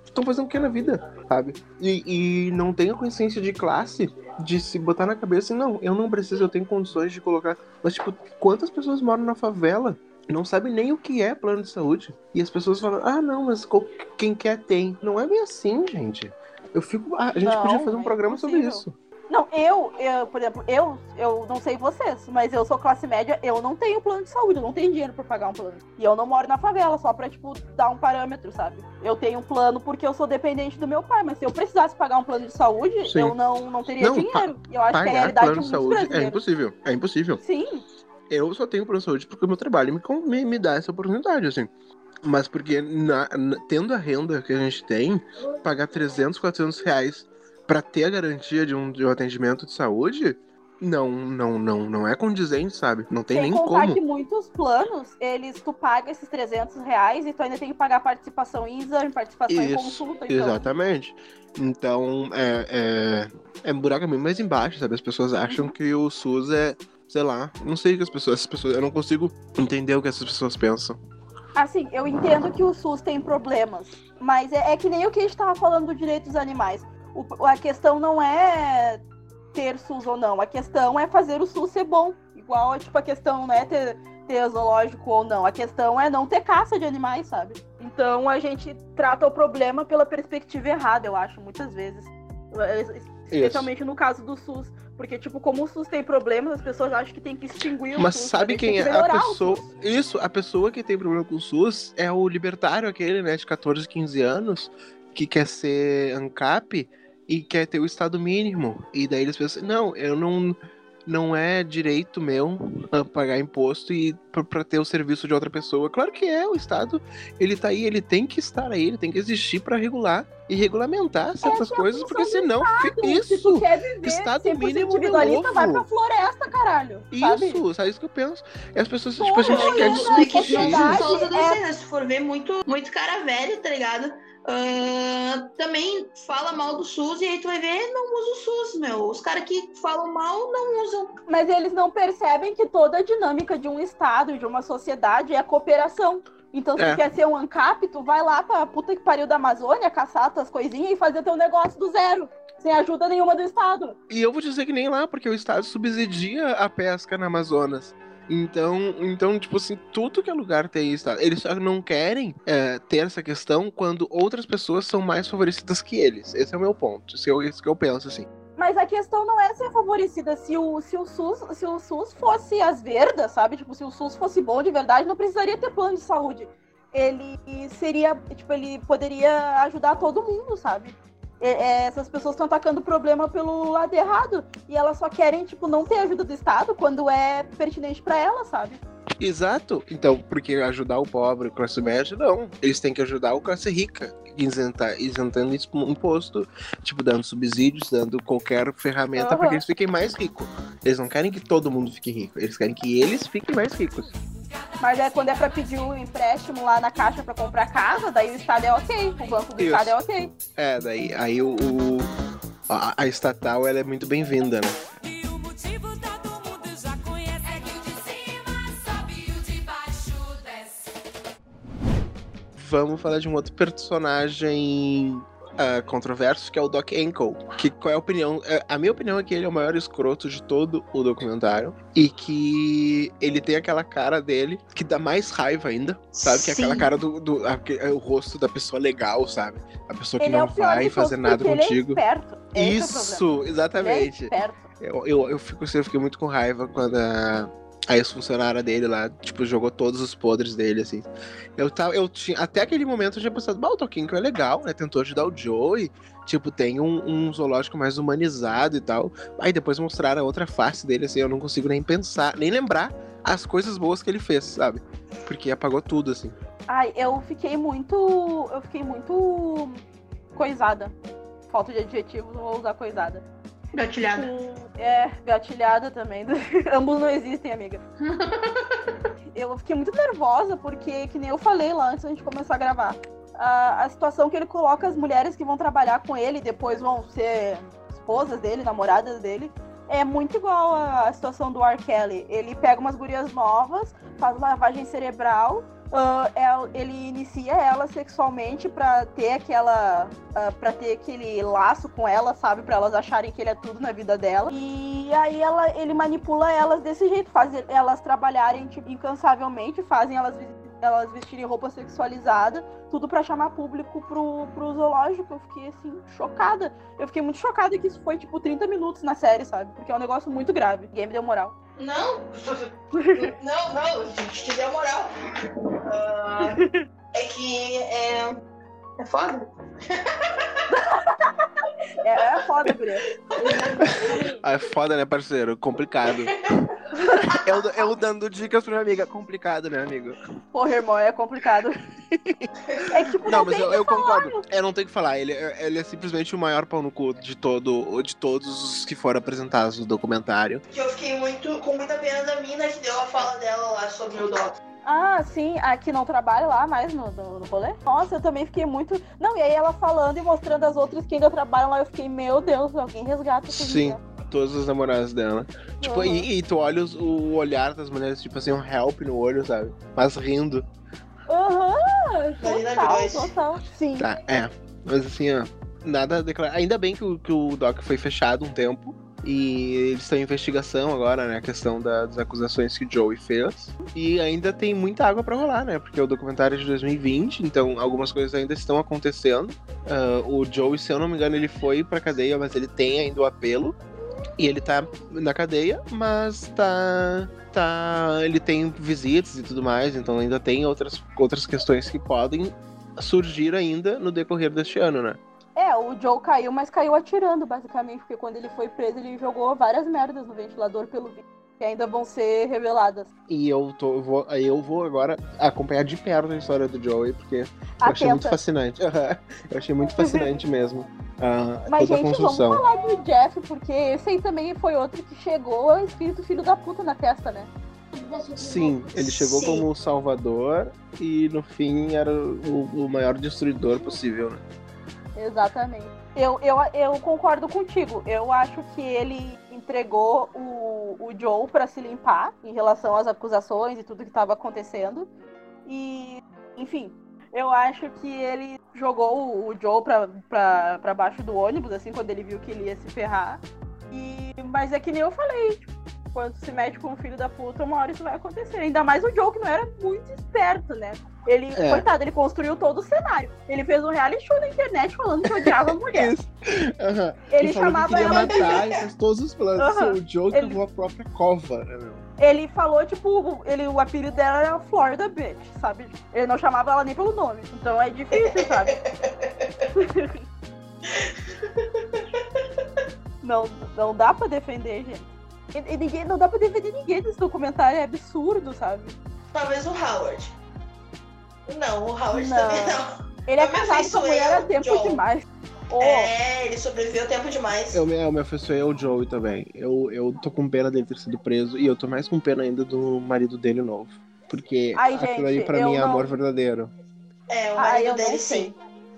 estão fazendo o que na vida, sabe? E não tem a consciência de classe de se botar na cabeça e não, eu não preciso, eu tenho condições de colocar... Mas, tipo, quantas pessoas moram na favela? Não sabem nem o que é plano de saúde. E as pessoas falam, ah, não, mas quem quer tem. Não é bem assim, gente. Eu fico... A gente podia fazer um programa sobre isso. Não, por exemplo, eu não sei vocês, mas eu sou classe média, eu não tenho plano de saúde, eu não tenho dinheiro pra pagar um plano. E eu não moro na favela, só pra, tipo, dar um parâmetro, sabe? Eu tenho um plano porque eu sou dependente do meu pai, mas se eu precisasse pagar um plano de saúde, sim, eu não teria dinheiro. E eu acho que a realidade plano de saúde é impossível, Sim. Eu só tenho plano de saúde porque o meu trabalho me dá essa oportunidade, assim. Mas porque, tendo a renda que a gente tem, pagar 300, 400 reais... pra ter a garantia de um atendimento de saúde, não é condizente, sabe? Não tem nem como. Sem contar que muitos planos, tu paga esses 300 reais e tu ainda tem que pagar participação em exame, participação em consulta. Então. Exatamente. Então, é um buraco bem mais embaixo, sabe? As pessoas acham que o SUS é, sei lá, não sei o que as pessoas... Eu não consigo entender o que essas pessoas pensam. Assim, eu entendo que o SUS tem problemas, mas é que nem o que a gente tava falando do direito dos animais. A questão não é ter SUS ou não, a questão é fazer o SUS ser bom. Igual, tipo, a questão não é ter zoológico ou não, a questão é não ter caça de animais, sabe? Então a gente trata o problema pela perspectiva errada, eu acho, muitas vezes. Especialmente no caso do SUS, porque, tipo, como o SUS tem problemas, as pessoas acham que tem que extinguir o SUS. Mas sabe quem é a pessoa? Isso, a pessoa que tem problema com o SUS é o libertário aquele, né, de 14, 15 anos, que quer ser ANCAP e quer ter o estado mínimo. E daí eles pensam, não, eu não é direito meu pagar imposto e pra ter o serviço de outra pessoa. Claro que é, o Estado, ele tá aí, ele tem que estar aí, ele tem que existir pra regular e regulamentar certas coisas, porque senão fica isso. Se tu quer viver, estado mínimo de novo. Vai pra floresta, caralho. Isso, sabe isso que eu penso. E as pessoas, tipo, a gente quer discutir. Se for ver, muito cara velho, tá ligado? Também fala mal do SUS e aí tu vai ver, não usa o SUS, meu. Os caras que falam mal não usam. Mas eles não percebem que toda a dinâmica de um estado, de uma sociedade é a cooperação. Então, se tu quer ser um ANCAP, tu vai lá pra puta que pariu da Amazônia, caçar tuas coisinhas e fazer teu negócio do zero, sem ajuda nenhuma do estado. E eu vou dizer que nem lá, porque o estado subsidia a pesca na Amazonas. Então, tipo assim, tudo que é lugar tem isso, tá? Eles só não querem ter essa questão quando outras pessoas são mais favorecidas que eles. Esse é o meu ponto, isso que eu penso, assim. Mas a questão não é ser favorecida. Se o SUS fosse as verdas, sabe? Tipo, se o SUS fosse bom de verdade, não precisaria ter plano de saúde. Ele poderia ajudar todo mundo, sabe? Essas pessoas estão atacando o problema pelo lado errado e elas só querem, tipo, não ter ajuda do Estado quando é pertinente pra elas, sabe? Exato. Então, porque ajudar o pobre, o classe média, não. Eles têm que ajudar o classe rica, isentando imposto, tipo, dando subsídios, dando qualquer ferramenta pra que eles fiquem mais ricos. Eles não querem que todo mundo fique rico, eles querem que eles fiquem mais ricos. Mas quando é pra pedir um empréstimo lá na caixa pra comprar casa, daí o Estado é ok, o Banco do Estado é ok. É, daí aí a estatal, ela é muito bem-vinda, né? E o motivo todo mundo já conhece, é que o de cima sobe e o de baixo desce. Vamos falar de um outro personagem controverso, que é o Doc Antle. Qual é a opinião? A minha opinião é que ele é o maior escroto de todo o documentário e que ele tem aquela cara dele que dá mais raiva ainda, sabe? Que é aquela cara o rosto da pessoa legal, sabe? A pessoa que ele não vai fazer nada contigo. Ele é esperto. Isso, exatamente. Ele é esperto. Eu fiquei muito com raiva quando a ex-funcionária dele lá, tipo, jogou todos os podres dele, assim. Eu tinha, até aquele momento eu tinha pensado, o Toquinho é legal, né? Tentou ajudar o Joe e, tipo, tem um zoológico mais humanizado e tal. Aí depois mostraram a outra face dele, assim, eu não consigo nem pensar, nem lembrar as coisas boas que ele fez, sabe? Porque apagou tudo, assim. Ai, eu fiquei muito coisada. Falta de adjetivos, vou usar coisada. Gatilhada. É, gatilhada também. Ambos não existem, amiga. Eu fiquei muito nervosa porque, que nem eu falei lá antes da gente começar a gravar, a situação que ele coloca as mulheres que vão trabalhar com ele, depois vão ser esposas dele, namoradas dele, é muito igual a situação do R. Kelly. Ele pega umas gurias novas, faz lavagem cerebral, ele inicia ela sexualmente pra ter aquele laço com ela, sabe? Pra elas acharem que ele é tudo na vida dela. E aí ele manipula elas desse jeito, faz elas trabalharem tipo, incansavelmente, fazem elas vestirem roupa sexualizada, tudo pra chamar público pro zoológico. Eu fiquei, assim, chocada. Eu fiquei muito chocada que isso foi, tipo, 30 minutos na série, sabe? Porque é um negócio muito grave. Ninguém me deu moral. Não, a gente te deu moral. É que é foda. É foda, Guria. É foda, né, parceiro? Complicado. Eu dando dicas pra minha amiga. Complicado, né, amigo? Porra, irmão, é complicado. É que, tipo, não mas eu concordo. Eu não tenho o que falar. Ele é simplesmente o maior pau no cu de todos os que foram apresentados no documentário. Eu fiquei com muita pena da mina que deu a fala dela lá sobre o Doc. Ah, sim, a que não trabalha lá mais no rolê. Nossa, eu também fiquei muito... Não, e aí ela falando e mostrando as outras que ainda trabalham lá, eu fiquei, meu Deus, alguém resgata isso. Sim, todas as namoradas dela. Uhum. Tipo, e tu olha o olhar das mulheres, tipo assim, um help no olho, sabe? Mas rindo. Aham, uhum, total. Sim. Tá, mas assim, ó, nada a declarar. Ainda bem que o Doc foi fechado um tempo. E eles estão em investigação agora, né? A questão das acusações que o Joey fez. E ainda tem muita água pra rolar, né? Porque o documentário é de 2020, então algumas coisas ainda estão acontecendo. O Joey, se eu não me engano, ele foi pra cadeia, mas ele tem ainda o apelo. E ele tá na cadeia, mas ele tem visitas e tudo mais. Então ainda tem outras questões que podem surgir ainda no decorrer deste ano, né? É, o Joe caiu, mas caiu atirando, basicamente, porque quando ele foi preso, ele jogou várias merdas no ventilador pelo vídeo, que ainda vão ser reveladas. E eu vou agora acompanhar de perto a história do Joey, porque eu achei muito fascinante. Eu achei muito fascinante mesmo. Mas, toda a construção. Vamos falar do Jeff, porque esse aí também foi outro que chegou ao espírito filho da puta na festa, né? Sim, ele chegou como o salvador e, no fim, era o maior destruidor possível, né? Exatamente. Eu concordo contigo. Eu acho que ele entregou o Joe pra se limpar em relação às acusações e tudo que estava acontecendo. E, enfim, eu acho que ele jogou o Joe pra baixo do ônibus, assim, quando ele viu que ele ia se ferrar. Mas é que nem eu falei, tipo, quando se mete com um filho da puta, uma hora isso vai acontecer. Ainda mais o Joe, que não era muito esperto, né? Ele, coitado, ele construiu todo o cenário. Ele fez um reality show na internet falando que odiava a mulher. Uhum. Ele chamava ela de... matar, e fez todos os planos. Uhum. O Joe ele... levou a própria cova, né, meu? Ele falou, tipo, o apelido dela era Florida Bitch, sabe? Ele não chamava ela nem pelo nome. Então é difícil, sabe? Não dá pra defender, gente. E ninguém, não dá pra defender ninguém desse documentário, é absurdo, sabe? Talvez o Howard. Não, o Howard também não. Ele é casado com a mulher há tempo demais. Oh. É, ele sobreviveu tempo demais. Eu me afeiçoei ao Joey também. Eu tô com pena dele ter sido preso e eu tô mais com pena ainda do marido dele novo. Porque aquilo ali pra mim é amor verdadeiro. É, o marido dele sim.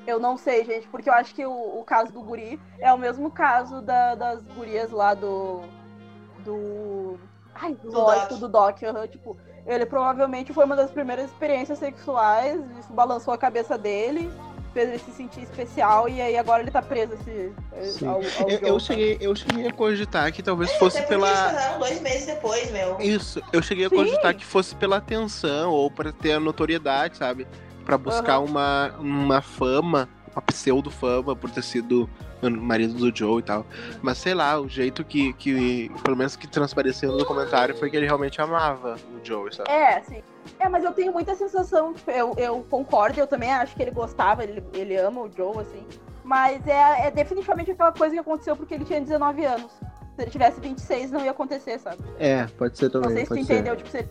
Eu não sei, gente, porque eu acho que o caso do guri é o mesmo caso das gurias lá do lógico do Doc. Tipo, ele provavelmente foi uma das primeiras experiências sexuais, isso balançou a cabeça dele, fez ele se sentir especial e aí agora ele tá preso Eu cheguei a cogitar que talvez fosse pela... Eles casaram 2 meses depois, meu. Isso, eu cheguei a cogitar que fosse pela atenção ou pra ter a notoriedade, sabe? Pra buscar uma fama, uma pseudo-fama por ter sido... marido do Joe e tal. Mas sei lá, o jeito que pelo menos que transpareceu no documentário foi que ele realmente amava o Joe, sabe? É, sim. É, mas eu tenho muita sensação, eu concordo, eu também acho que ele gostava, ele ama o Joe, assim. Mas é definitivamente aquela coisa que aconteceu porque ele tinha 19 anos. Se ele tivesse 26, não ia acontecer, sabe? É, pode ser também. Não sei se tu entendeu, tipo, se ele...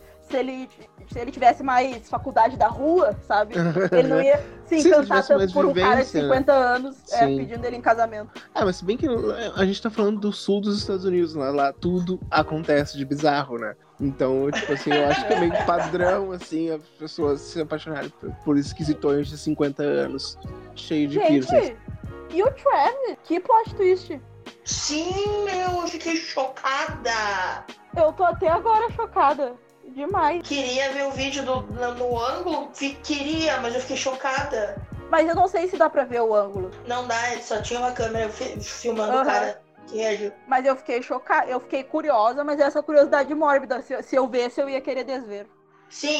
se ele tivesse mais faculdade da rua, sabe? Ele não ia se encantar tanto por um cara de 50 anos pedindo ele em casamento. Ah, mas se bem que a gente tá falando do sul dos Estados Unidos, lá tudo acontece de bizarro, né? Então, tipo assim, eu acho que é meio padrão, assim, as pessoas se apaixonarem por esquisitões de 50 anos, cheio de piercings. E o Travis? Que plot twist! Sim, meu, eu fiquei chocada! Eu tô até agora chocada. Demais. Queria ver o vídeo no ângulo? Queria, mas eu fiquei chocada. Mas eu não sei se dá pra ver o ângulo. Não dá, só tinha uma câmera filmando o cara. Mas eu fiquei chocada, eu fiquei curiosa, mas essa curiosidade mórbida, se eu visse, eu ia querer desver. Sim.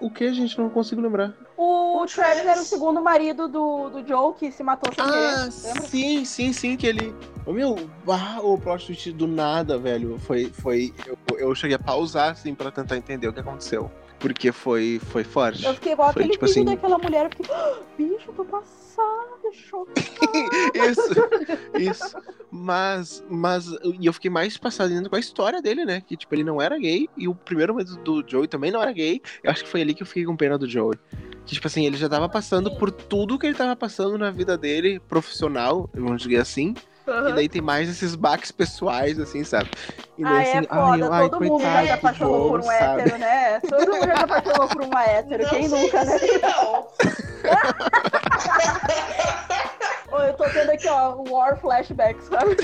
O que, gente? Não consigo lembrar. O Travis era o segundo marido do Joe, que se matou sem querer. Lembra? Sim, que ele... o plot twist do nada, velho, foi... Eu cheguei a pausar, assim, pra tentar entender o que aconteceu. Porque foi forte. Eu fiquei igual aquele tipo vídeo daquela mulher, eu fiquei, bicho, tô passada, chocada. Isso. Mas eu fiquei mais passada ainda com a história dele, né? Que, tipo, ele não era gay, e o primeiro medo do Joey também não era gay. Eu acho que foi ali que eu fiquei com pena do Joey. Que, tipo assim, ele já tava passando por tudo que ele tava passando na vida dele, profissional, vamos dizer assim. E daí tem mais esses baques pessoais, assim, sabe? E daí, assim, todo mundo já se apaixonou por um hétero, né? Todo mundo já se apaixonou por uma hétero. Quem nunca, né? Não. Eu tô tendo aqui, war flashback, sabe?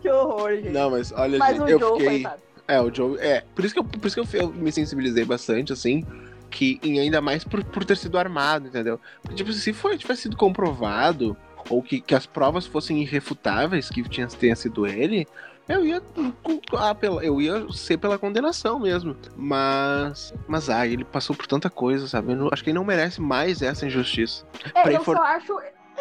Que horror, gente. Não, mas olha, gente, eu fiquei... Coitado. O Joe... Por isso que eu me sensibilizei bastante, assim... Que, e ainda mais por ter sido armado, entendeu? Porque, tipo, se tivesse sido comprovado, ou que as provas fossem irrefutáveis, que tenha sido ele, eu ia ser pela condenação mesmo. Mas ele passou por tanta coisa, sabe? Acho que ele não merece mais essa injustiça. Só acho...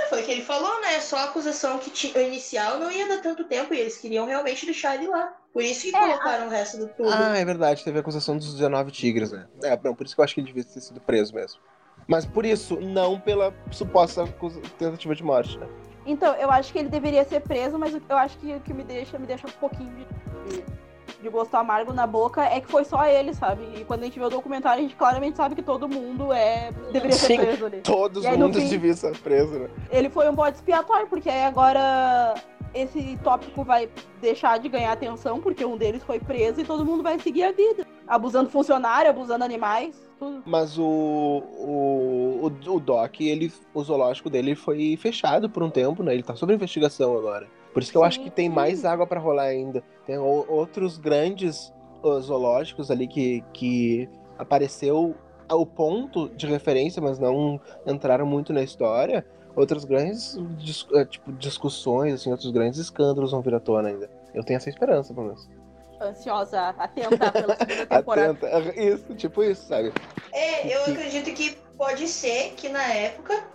Foi o que ele falou, né? Só a acusação que inicial não ia dar tanto tempo, e eles queriam realmente deixar ele lá. Por isso que colocaram o resto do tudo. Ah, é verdade. Teve a acusação dos 19 tigres, né? Por isso que eu acho que ele devia ter sido preso mesmo. Mas por isso, não pela suposta tentativa de morte, né? Então, eu acho que ele deveria ser preso, mas eu acho que o que me deixa um pouquinho de gosto amargo na boca é que foi só ele, sabe? E quando a gente vê o documentário, a gente claramente sabe que todo mundo deveria ser preso ali. Todos os mundos deviam ser presos, né? Ele foi um bode expiatório, porque aí agora... Esse tópico vai deixar de ganhar atenção, porque um deles foi preso e todo mundo vai seguir a vida. Abusando funcionário, abusando animais, tudo. Mas o Doc, o zoológico dele foi fechado por um tempo, né? Ele tá sob investigação agora. Por isso que eu acho que tem mais água pra rolar ainda. Tem outros grandes zoológicos ali que apareceu o ponto de referência, mas não entraram muito na história. Outras grandes discussões, assim, outros grandes escândalos vão vir à tona ainda. Eu tenho essa esperança, pelo menos. Ansiosa, atenta pela segunda temporada. Atenta. Isso, tipo isso, sabe? Eu acredito que pode ser que na época,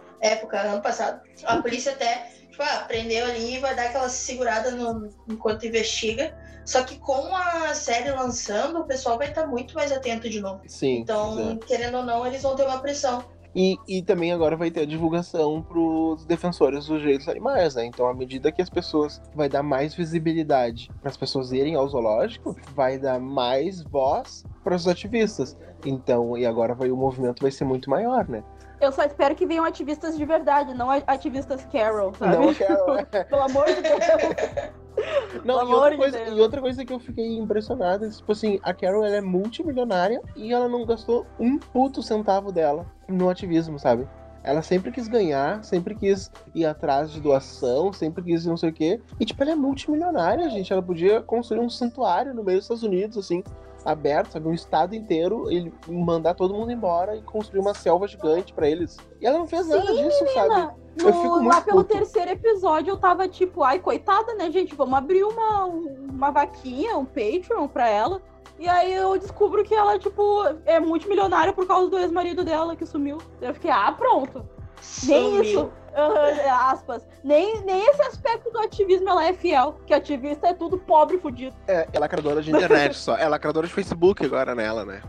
ano passado, a polícia até prendeu ali e vai dar aquela segurada enquanto investiga. Só que com a série lançando, o pessoal vai estar muito mais atento de novo. Sim. Então, querendo ou não, eles vão ter uma pressão. E também agora vai ter a divulgação pros defensores dos direitos dos animais, né? Então, à medida que as pessoas... Vai dar mais visibilidade para as pessoas irem ao zoológico, vai dar mais voz para os ativistas. Então, e agora o movimento vai ser muito maior, né? Eu só espero que venham ativistas de verdade, não ativistas Carol, sabe? Não, Carol, Pelo amor de Deus! Não, outra coisa que eu fiquei impressionada, tipo assim, a Carol, ela é multimilionária e ela não gastou um puto centavo dela no ativismo, sabe? Ela sempre quis ganhar, sempre quis ir atrás de doação, sempre quis não sei o quê. E, tipo, ela é multimilionária, gente. Ela podia construir um santuário no meio dos Estados Unidos, assim, aberto, sabe? Um estado inteiro, e mandar todo mundo embora e construir uma selva gigante pra eles. E ela não fez nada disso, menina, sabe? Eu fico muito lá pelo terceiro episódio, eu tava tipo, ai, coitada, né, gente? Vamos abrir uma vaquinha, um Patreon pra ela. E aí eu descubro que ela, tipo, é multimilionária por causa do ex-marido dela que sumiu. Eu fiquei, pronto. Nem sumiu. Isso. Aspas. Nem esse aspecto do ativismo ela é fiel. Que ativista é tudo pobre e fudido. É lacradora de internet só. É lacradora de Facebook agora nela, né?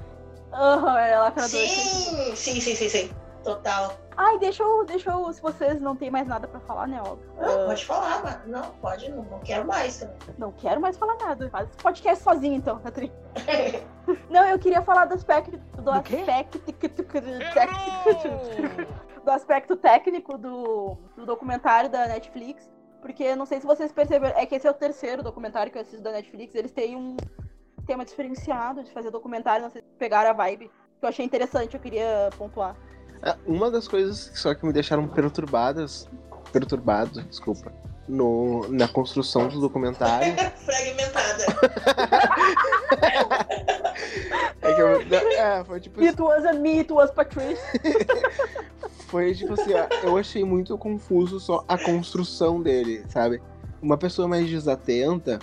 Aham, é lacradora de Facebook. Sim. Total. Ai, deixa eu, se vocês não têm mais nada pra falar, né, óbvio. Não, pode falar, mas não, pode, não quero mais também. Não quero mais falar nada, faz podcast sozinho então, Patrícia. Não, eu queria falar do aspecto técnico do documentário da Netflix, porque não sei se vocês perceberam, é que esse é o terceiro documentário que eu assisto da Netflix, eles têm um tema diferenciado de fazer documentário, não sei se pegaram a vibe, que eu achei interessante, eu queria pontuar. Uma das coisas só que me deixaram perturbado, na construção do documentário. Fragmentada. Foi tipo... It was me, it was Patrice. Foi tipo assim, eu achei muito confuso só a construção dele, sabe? Uma pessoa mais desatenta,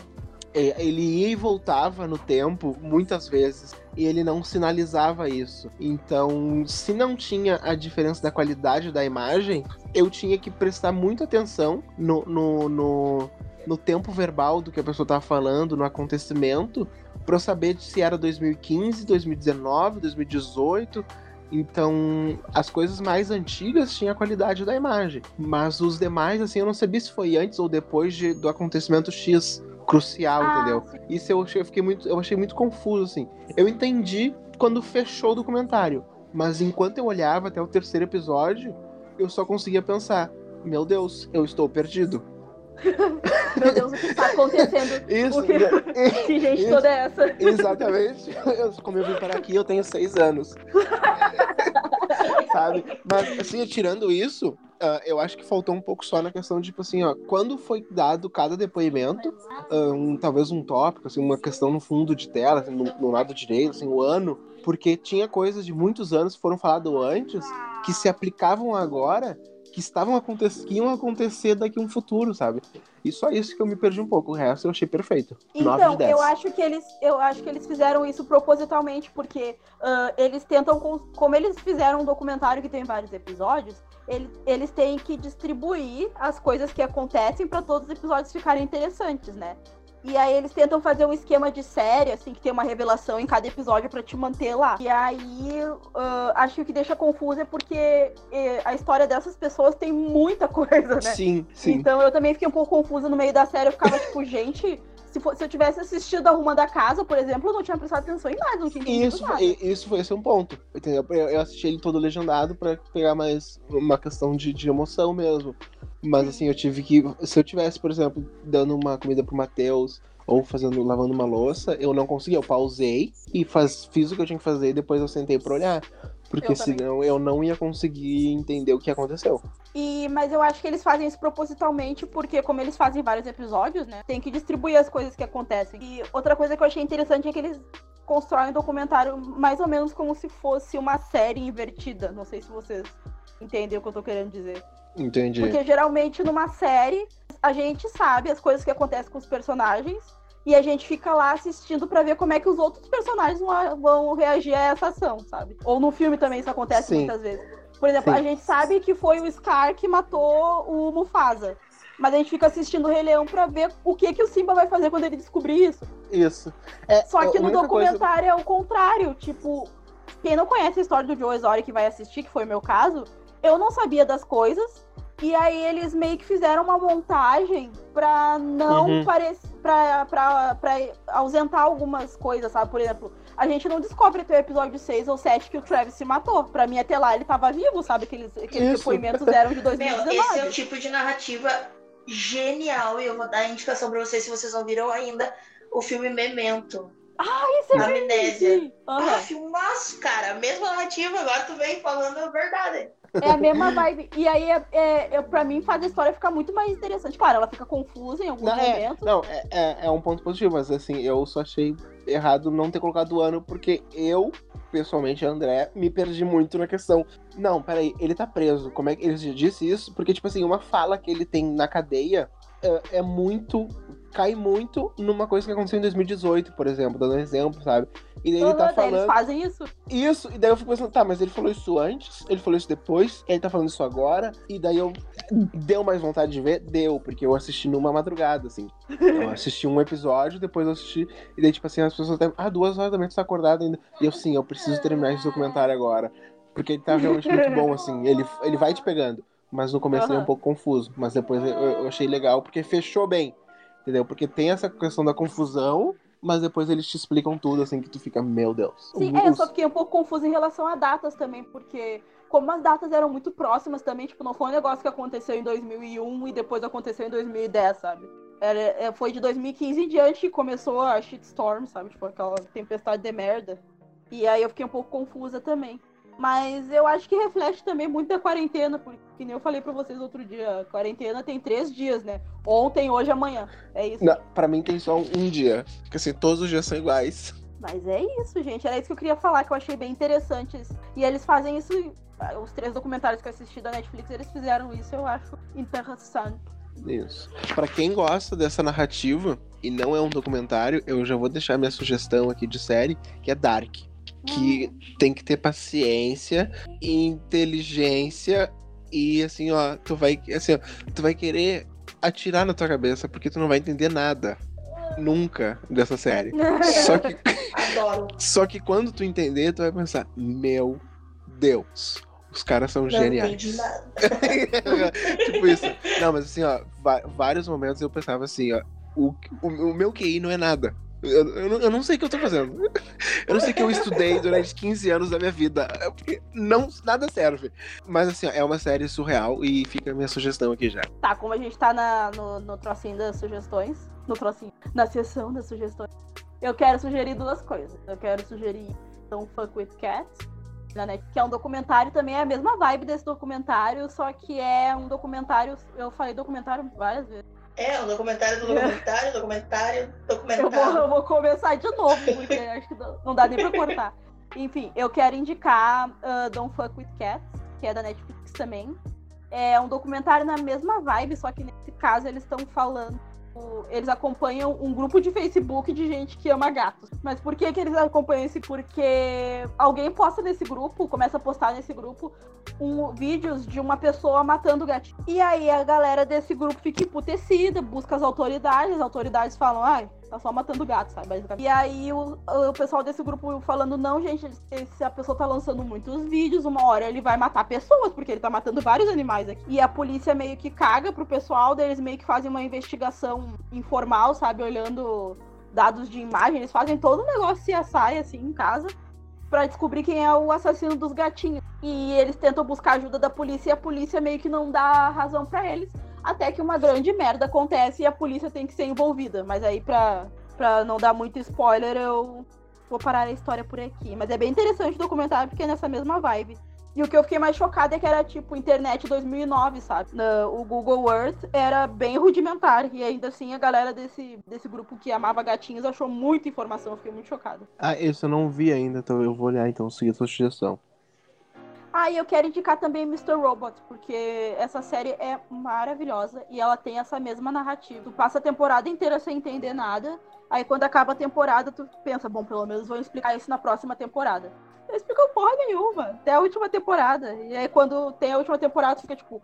ele ia e voltava no tempo muitas vezes e ele não sinalizava isso. Então, se não tinha a diferença da qualidade da imagem, eu tinha que prestar muita atenção no tempo verbal do que a pessoa estava falando, no acontecimento, para eu saber se era 2015, 2019, 2018... Então, as coisas mais antigas tinham a qualidade da imagem, mas os demais, assim, eu não sabia se foi antes ou depois do acontecimento X crucial, entendeu? Sim. Isso eu achei muito confuso, assim. Eu entendi quando fechou o documentário, mas enquanto eu olhava até o terceiro episódio, eu só conseguia pensar, meu Deus, eu estou perdido. Meu Deus, o que está acontecendo? Isso, que gente isso, toda essa. Exatamente. Como eu vim para aqui, eu tenho 6 anos. Sabe? Mas, assim, tirando isso, eu acho que faltou um pouco só na questão, tipo assim, ó, quando foi dado cada depoimento, talvez um tópico, assim, uma questão no fundo de tela, assim, no lado direito, assim, o ano, porque tinha coisas de muitos anos que foram faladas antes, que se aplicavam agora, que iam acontecer daqui a um futuro, sabe? E só isso que eu me perdi um pouco. O resto eu achei perfeito. Então, 9 de 10. Eu acho que eles fizeram isso propositalmente, porque eles tentam... Como eles fizeram um documentário que tem vários episódios, eles têm que distribuir as coisas que acontecem para todos os episódios ficarem interessantes, né? E aí eles tentam fazer um esquema de série, assim, que tem uma revelação em cada episódio pra te manter lá. E aí, acho que o que deixa confuso é porque a história dessas pessoas tem muita coisa, né? Sim, sim. Então eu também fiquei um pouco confusa no meio da série, eu ficava tipo, gente... Se eu tivesse assistido a Arruma da Casa, por exemplo, eu não tinha prestado atenção em nada, não tinha entendido nada. Isso foi esse um ponto, entendeu? Eu assisti ele todo legendado pra pegar mais uma questão de emoção mesmo. Mas sim, assim, eu tive que... Se eu tivesse, por exemplo, dando uma comida pro Matheus, ou lavando uma louça, eu não consegui, eu pausei e fiz o que eu tinha que fazer e depois eu sentei pra olhar. Porque senão eu não ia conseguir entender o que aconteceu. Mas eu acho que eles fazem isso propositalmente, porque como eles fazem vários episódios, né? Tem que distribuir as coisas que acontecem. E outra coisa que eu achei interessante é que eles constroem um documentário mais ou menos como se fosse uma série invertida. Não sei se vocês entendem o que eu tô querendo dizer. Entendi. Porque geralmente numa série, a gente sabe as coisas que acontecem com os personagens e a gente fica lá assistindo pra ver como é que os outros personagens vão reagir a essa ação, sabe? Ou no filme também isso acontece Sim. muitas vezes. Por exemplo, Sim. a gente sabe que foi o Scar que matou o Mufasa, mas a gente fica assistindo o Rei Leão pra ver o que o Simba vai fazer quando ele descobrir isso. Isso. Só que no documentário é o contrário, tipo, quem não conhece a história do Joe Exotic que vai assistir, que foi o meu caso, eu não sabia das coisas, e aí eles meio que fizeram uma montagem pra não parecer, pra ausentar algumas coisas, sabe? Por exemplo, a gente não descobre até o episódio 6 ou 7 que o Travis se matou. Pra mim, até lá, ele tava vivo, sabe? Aqueles depoimentos eram de 2019. Meu, esse é um tipo de narrativa genial, e eu vou dar a indicação pra vocês, se vocês não viram ainda, o filme Memento. Ah, isso é Amnésia. Uhum. Ah, filmaço, cara. Mesma narrativa, agora tu vem falando a verdade. É a mesma vibe. E aí, pra mim, faz a história ficar muito mais interessante. Claro, ela fica confusa em alguns momentos. É um ponto positivo, mas assim, eu só achei errado não ter colocado o ano, porque eu, pessoalmente, André, me perdi muito na questão. Não, peraí, ele tá preso. Como é que ele disse isso? Porque, tipo assim, uma fala que ele tem na cadeia é muito... Cai muito numa coisa que aconteceu em 2018, por exemplo, dando um exemplo, sabe? E daí ele tá falando... Eles fazem isso? Isso, e daí eu fico pensando, tá, mas ele falou isso antes, ele falou isso depois, ele tá falando isso agora, e daí eu... Deu mais vontade de ver? Deu, porque eu assisti numa madrugada, assim. Eu assisti um episódio, depois eu assisti, e daí, tipo assim, as pessoas até... 2 horas da manhã tu tá acordado ainda. E eu, sim, eu preciso terminar esse documentário agora. Porque ele tá realmente muito bom, assim. Ele vai te pegando. Mas no começo ele é um pouco confuso. Mas depois eu achei legal, porque fechou bem. Entendeu? Porque tem essa questão da confusão, mas depois eles te explicam tudo, assim, que tu fica, meu Deus. Sim, eu só fiquei um pouco confusa em relação a datas também, porque como as datas eram muito próximas também, tipo, não foi um negócio que aconteceu em 2001 e depois aconteceu em 2010, sabe? Foi de 2015 em diante que começou a shitstorm, sabe? Tipo, aquela tempestade de merda. E aí eu fiquei um pouco confusa também. Mas eu acho que reflete também muito da quarentena, porque, que nem eu falei pra vocês outro dia, a quarentena tem 3 dias, né? Ontem, hoje, amanhã. É isso. Não, pra mim tem só um dia, porque assim, todos os dias são iguais. Mas é isso, gente. Era isso que eu queria falar, que eu achei bem interessante. E eles fazem isso, os 3 documentários que eu assisti da Netflix, eles fizeram isso, eu acho interessante. Isso. Pra quem gosta dessa narrativa, e não é um documentário, eu já vou deixar minha sugestão aqui de série, que é Dark. Que tem que ter paciência, inteligência e assim, ó, tu vai querer atirar na tua cabeça porque tu não vai entender nada nunca dessa série. Só que quando tu entender, tu vai pensar, meu Deus, os caras são geniais. Tipo isso. Não, mas assim, ó, vários momentos eu pensava assim, ó, o meu QI não é nada. Eu não sei o que eu tô fazendo. Eu não sei o que eu estudei durante 15 anos da minha vida. Não, nada serve. Mas assim, ó, é uma série surreal. E fica a minha sugestão aqui já. Tá, como a gente tá no trocinho das sugestões. No trocinho, na sessão das sugestões, eu quero sugerir 2 coisas. Eu quero sugerir Don't Fuck With Cats, que é um documentário também, é a mesma vibe desse documentário, só que é um documentário. Eu falei documentário várias vezes. É, um documentário do documentário, documentário. Eu vou começar de novo, porque acho que não dá nem pra cortar. Enfim, eu quero indicar Don't Fuck With Cats, que é da Netflix também. É um documentário na mesma vibe, só que nesse caso eles estão falando... Eles acompanham um grupo de Facebook de gente que ama gatos. Mas por que eles acompanham isso? Porque alguém posta nesse grupo, começa a postar nesse grupo vídeos de uma pessoa matando gatinho. E aí a galera desse grupo fica emputecida, busca as autoridades falam, ai, tá só matando gato, sabe? E aí o pessoal desse grupo falando, não, gente, se a pessoa tá lançando muitos vídeos, uma hora ele vai matar pessoas, porque ele tá matando vários animais aqui. E a polícia meio que caga pro pessoal, daí eles meio que fazem uma investigação informal, sabe? Olhando dados de imagem, eles fazem todo o negócio CSI, assim, em casa, pra descobrir quem é o assassino dos gatinhos. E eles tentam buscar ajuda da polícia, e a polícia meio que não dá razão pra eles. Até que uma grande merda acontece e a polícia tem que ser envolvida. Mas aí, pra não dar muito spoiler, eu vou parar a história por aqui. Mas é bem interessante o documentário, porque é nessa mesma vibe. E o que eu fiquei mais chocada é que era tipo internet 2009, sabe? O Google Earth era bem rudimentar. E ainda assim, a galera desse grupo que amava gatinhos achou muita informação. Eu fiquei muito chocada. Ah, isso eu não vi ainda, então eu vou olhar, então, seguir a sua sugestão. Ah, e eu quero indicar também Mr. Robot, porque essa série é maravilhosa e ela tem essa mesma narrativa. Tu passa a temporada inteira sem entender nada, aí quando acaba a temporada tu pensa, bom, pelo menos vou explicar isso na próxima temporada. Não explicou porra nenhuma, até a última temporada. E aí quando tem a última temporada tu fica tipo,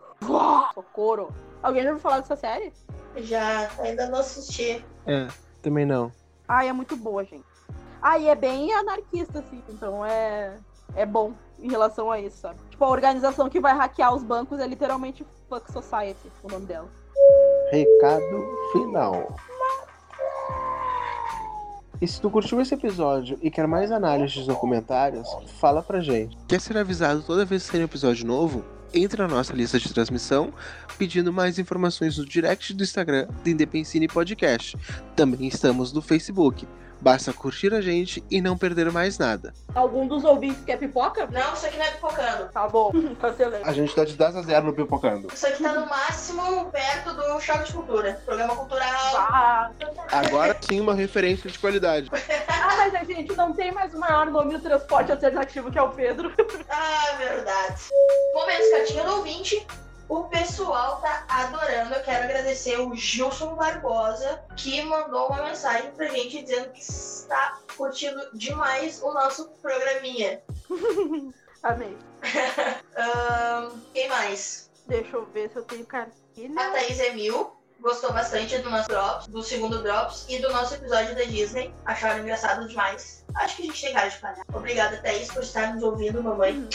socorro. Alguém já ouviu falar dessa série? Já, ainda não assisti. É, também não. Ai, é muito boa, gente. Ah, e é bem anarquista, assim, então é bom em relação a isso, sabe? Tipo, a organização que vai hackear os bancos é literalmente Fuck Society, o nome dela. Recado final. E se tu curtiu esse episódio e quer mais análises de documentários, fala pra gente. Quer ser avisado toda vez que sair um episódio novo? Entre na nossa lista de transmissão pedindo mais informações no direct do Instagram do Indiepensine Podcast. Também estamos no Facebook. Basta curtir a gente e não perder mais nada. Algum dos ouvintes quer pipoca? Não, isso aqui não é pipocando. Tá bom, cancelei. A gente tá de 10-0 no pipocando. Isso aqui tá no máximo perto do Choque de Cultura. Programa cultural. Ah. Agora sim, uma referência de qualidade. Ah, mas a gente não tem mais o maior nome do transporte alternativo, que é o Pedro. Ah, verdade. Momento, cartinha do ouvinte. O pessoal tá adorando. Eu quero agradecer o Gilson Barbosa, que mandou uma mensagem pra gente dizendo que está curtindo demais o nosso programinha. Amei. Quem mais? Deixa eu ver se eu tenho cartilha. A Thaís Emil gostou bastante do nosso Drops, do segundo Drops e do nosso episódio da Disney. Acharam engraçado demais. Acho que a gente tem cara de palhaço. Obrigada, Thaís, por estar nos ouvindo, mamãe.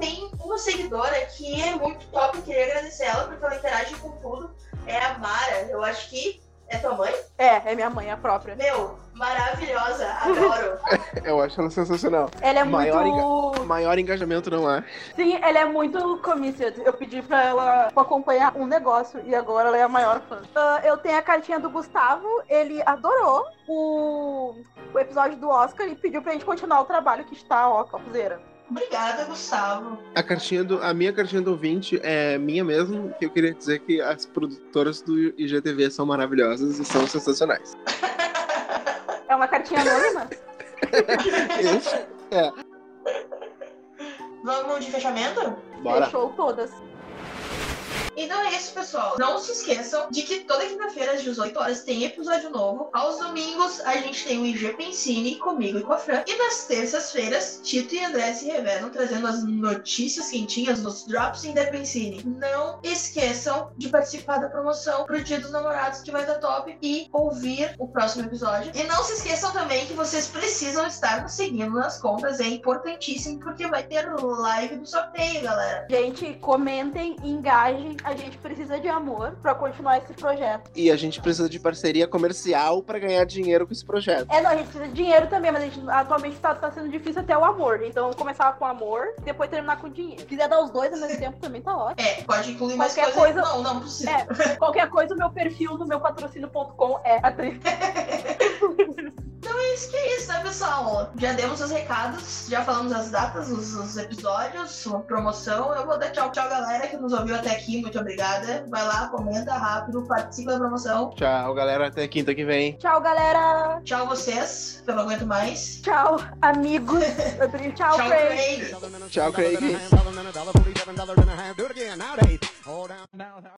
tem uma seguidora que é muito top, queria agradecer ela porque ela interage com tudo, é a Mara, eu acho que é tua mãe? É minha mãe, a própria. Meu, maravilhosa, adoro. Eu acho ela sensacional. Ela é maior engajamento não há. Sim, ela é muito committed. Eu pedi pra ela acompanhar um negócio e agora ela é a maior fã. Eu tenho a cartinha do Gustavo, ele adorou o episódio do Oscar e pediu pra gente continuar o trabalho que está, ó, copzeira. Obrigada, Gustavo. A minha cartinha do ouvinte é minha mesmo, que eu queria dizer que as produtoras do IGTV são maravilhosas e são sensacionais. É uma cartinha anônima? É. Vamos de fechamento? Bora. Fechou todas. Então é isso, pessoal. Não se esqueçam de que toda quinta-feira, às 18 horas, tem episódio novo. Aos domingos, a gente tem o Indiepensine comigo e com a Fran. E nas terças-feiras, Tito e André se revelam, trazendo as notícias quentinhas nos Drops Indiepensine. Não esqueçam de participar da promoção pro Dia dos Namorados, que vai dar top, e ouvir o próximo episódio. E não se esqueçam também que vocês precisam estar nos seguindo nas contas. É importantíssimo, porque vai ter live do sorteio, galera. Gente, comentem, engajem. A gente precisa de amor pra continuar esse projeto. E a gente precisa de parceria comercial pra ganhar dinheiro com esse projeto. É, não, a gente precisa de dinheiro também, mas a gente atualmente tá sendo difícil até o amor. Então, vamos começar com amor e depois terminar com dinheiro. Se quiser dar os dois ao mesmo tempo, também tá ótimo. É, pode incluir mais coisa. Não precisa. É, qualquer coisa, o meu perfil no meu patrocínio.com é atriz. Então é isso que é isso, né, pessoal? Já demos os recados, já falamos as datas, os episódios, a promoção. Eu vou dar tchau, galera, que nos ouviu até aqui. Muito obrigada. Vai lá, comenta rápido, participa da promoção. Tchau, galera. Até quinta que vem. Tchau, galera. Tchau, vocês. Eu não aguento mais. Tchau, amigos. Tchau, Craig. Tchau, Craig.